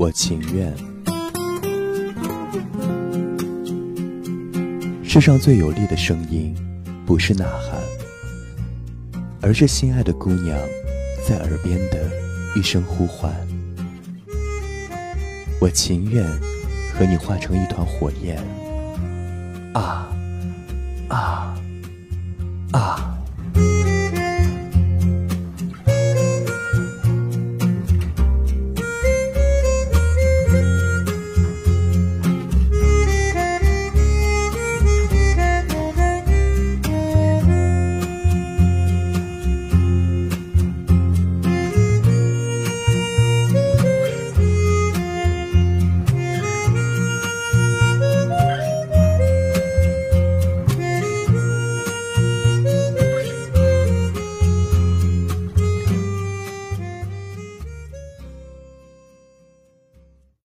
我情愿。世上最有力的声音不是呐喊，而是心爱的姑娘在耳边的一声呼唤。我情愿和你化成一团火焰，啊啊啊！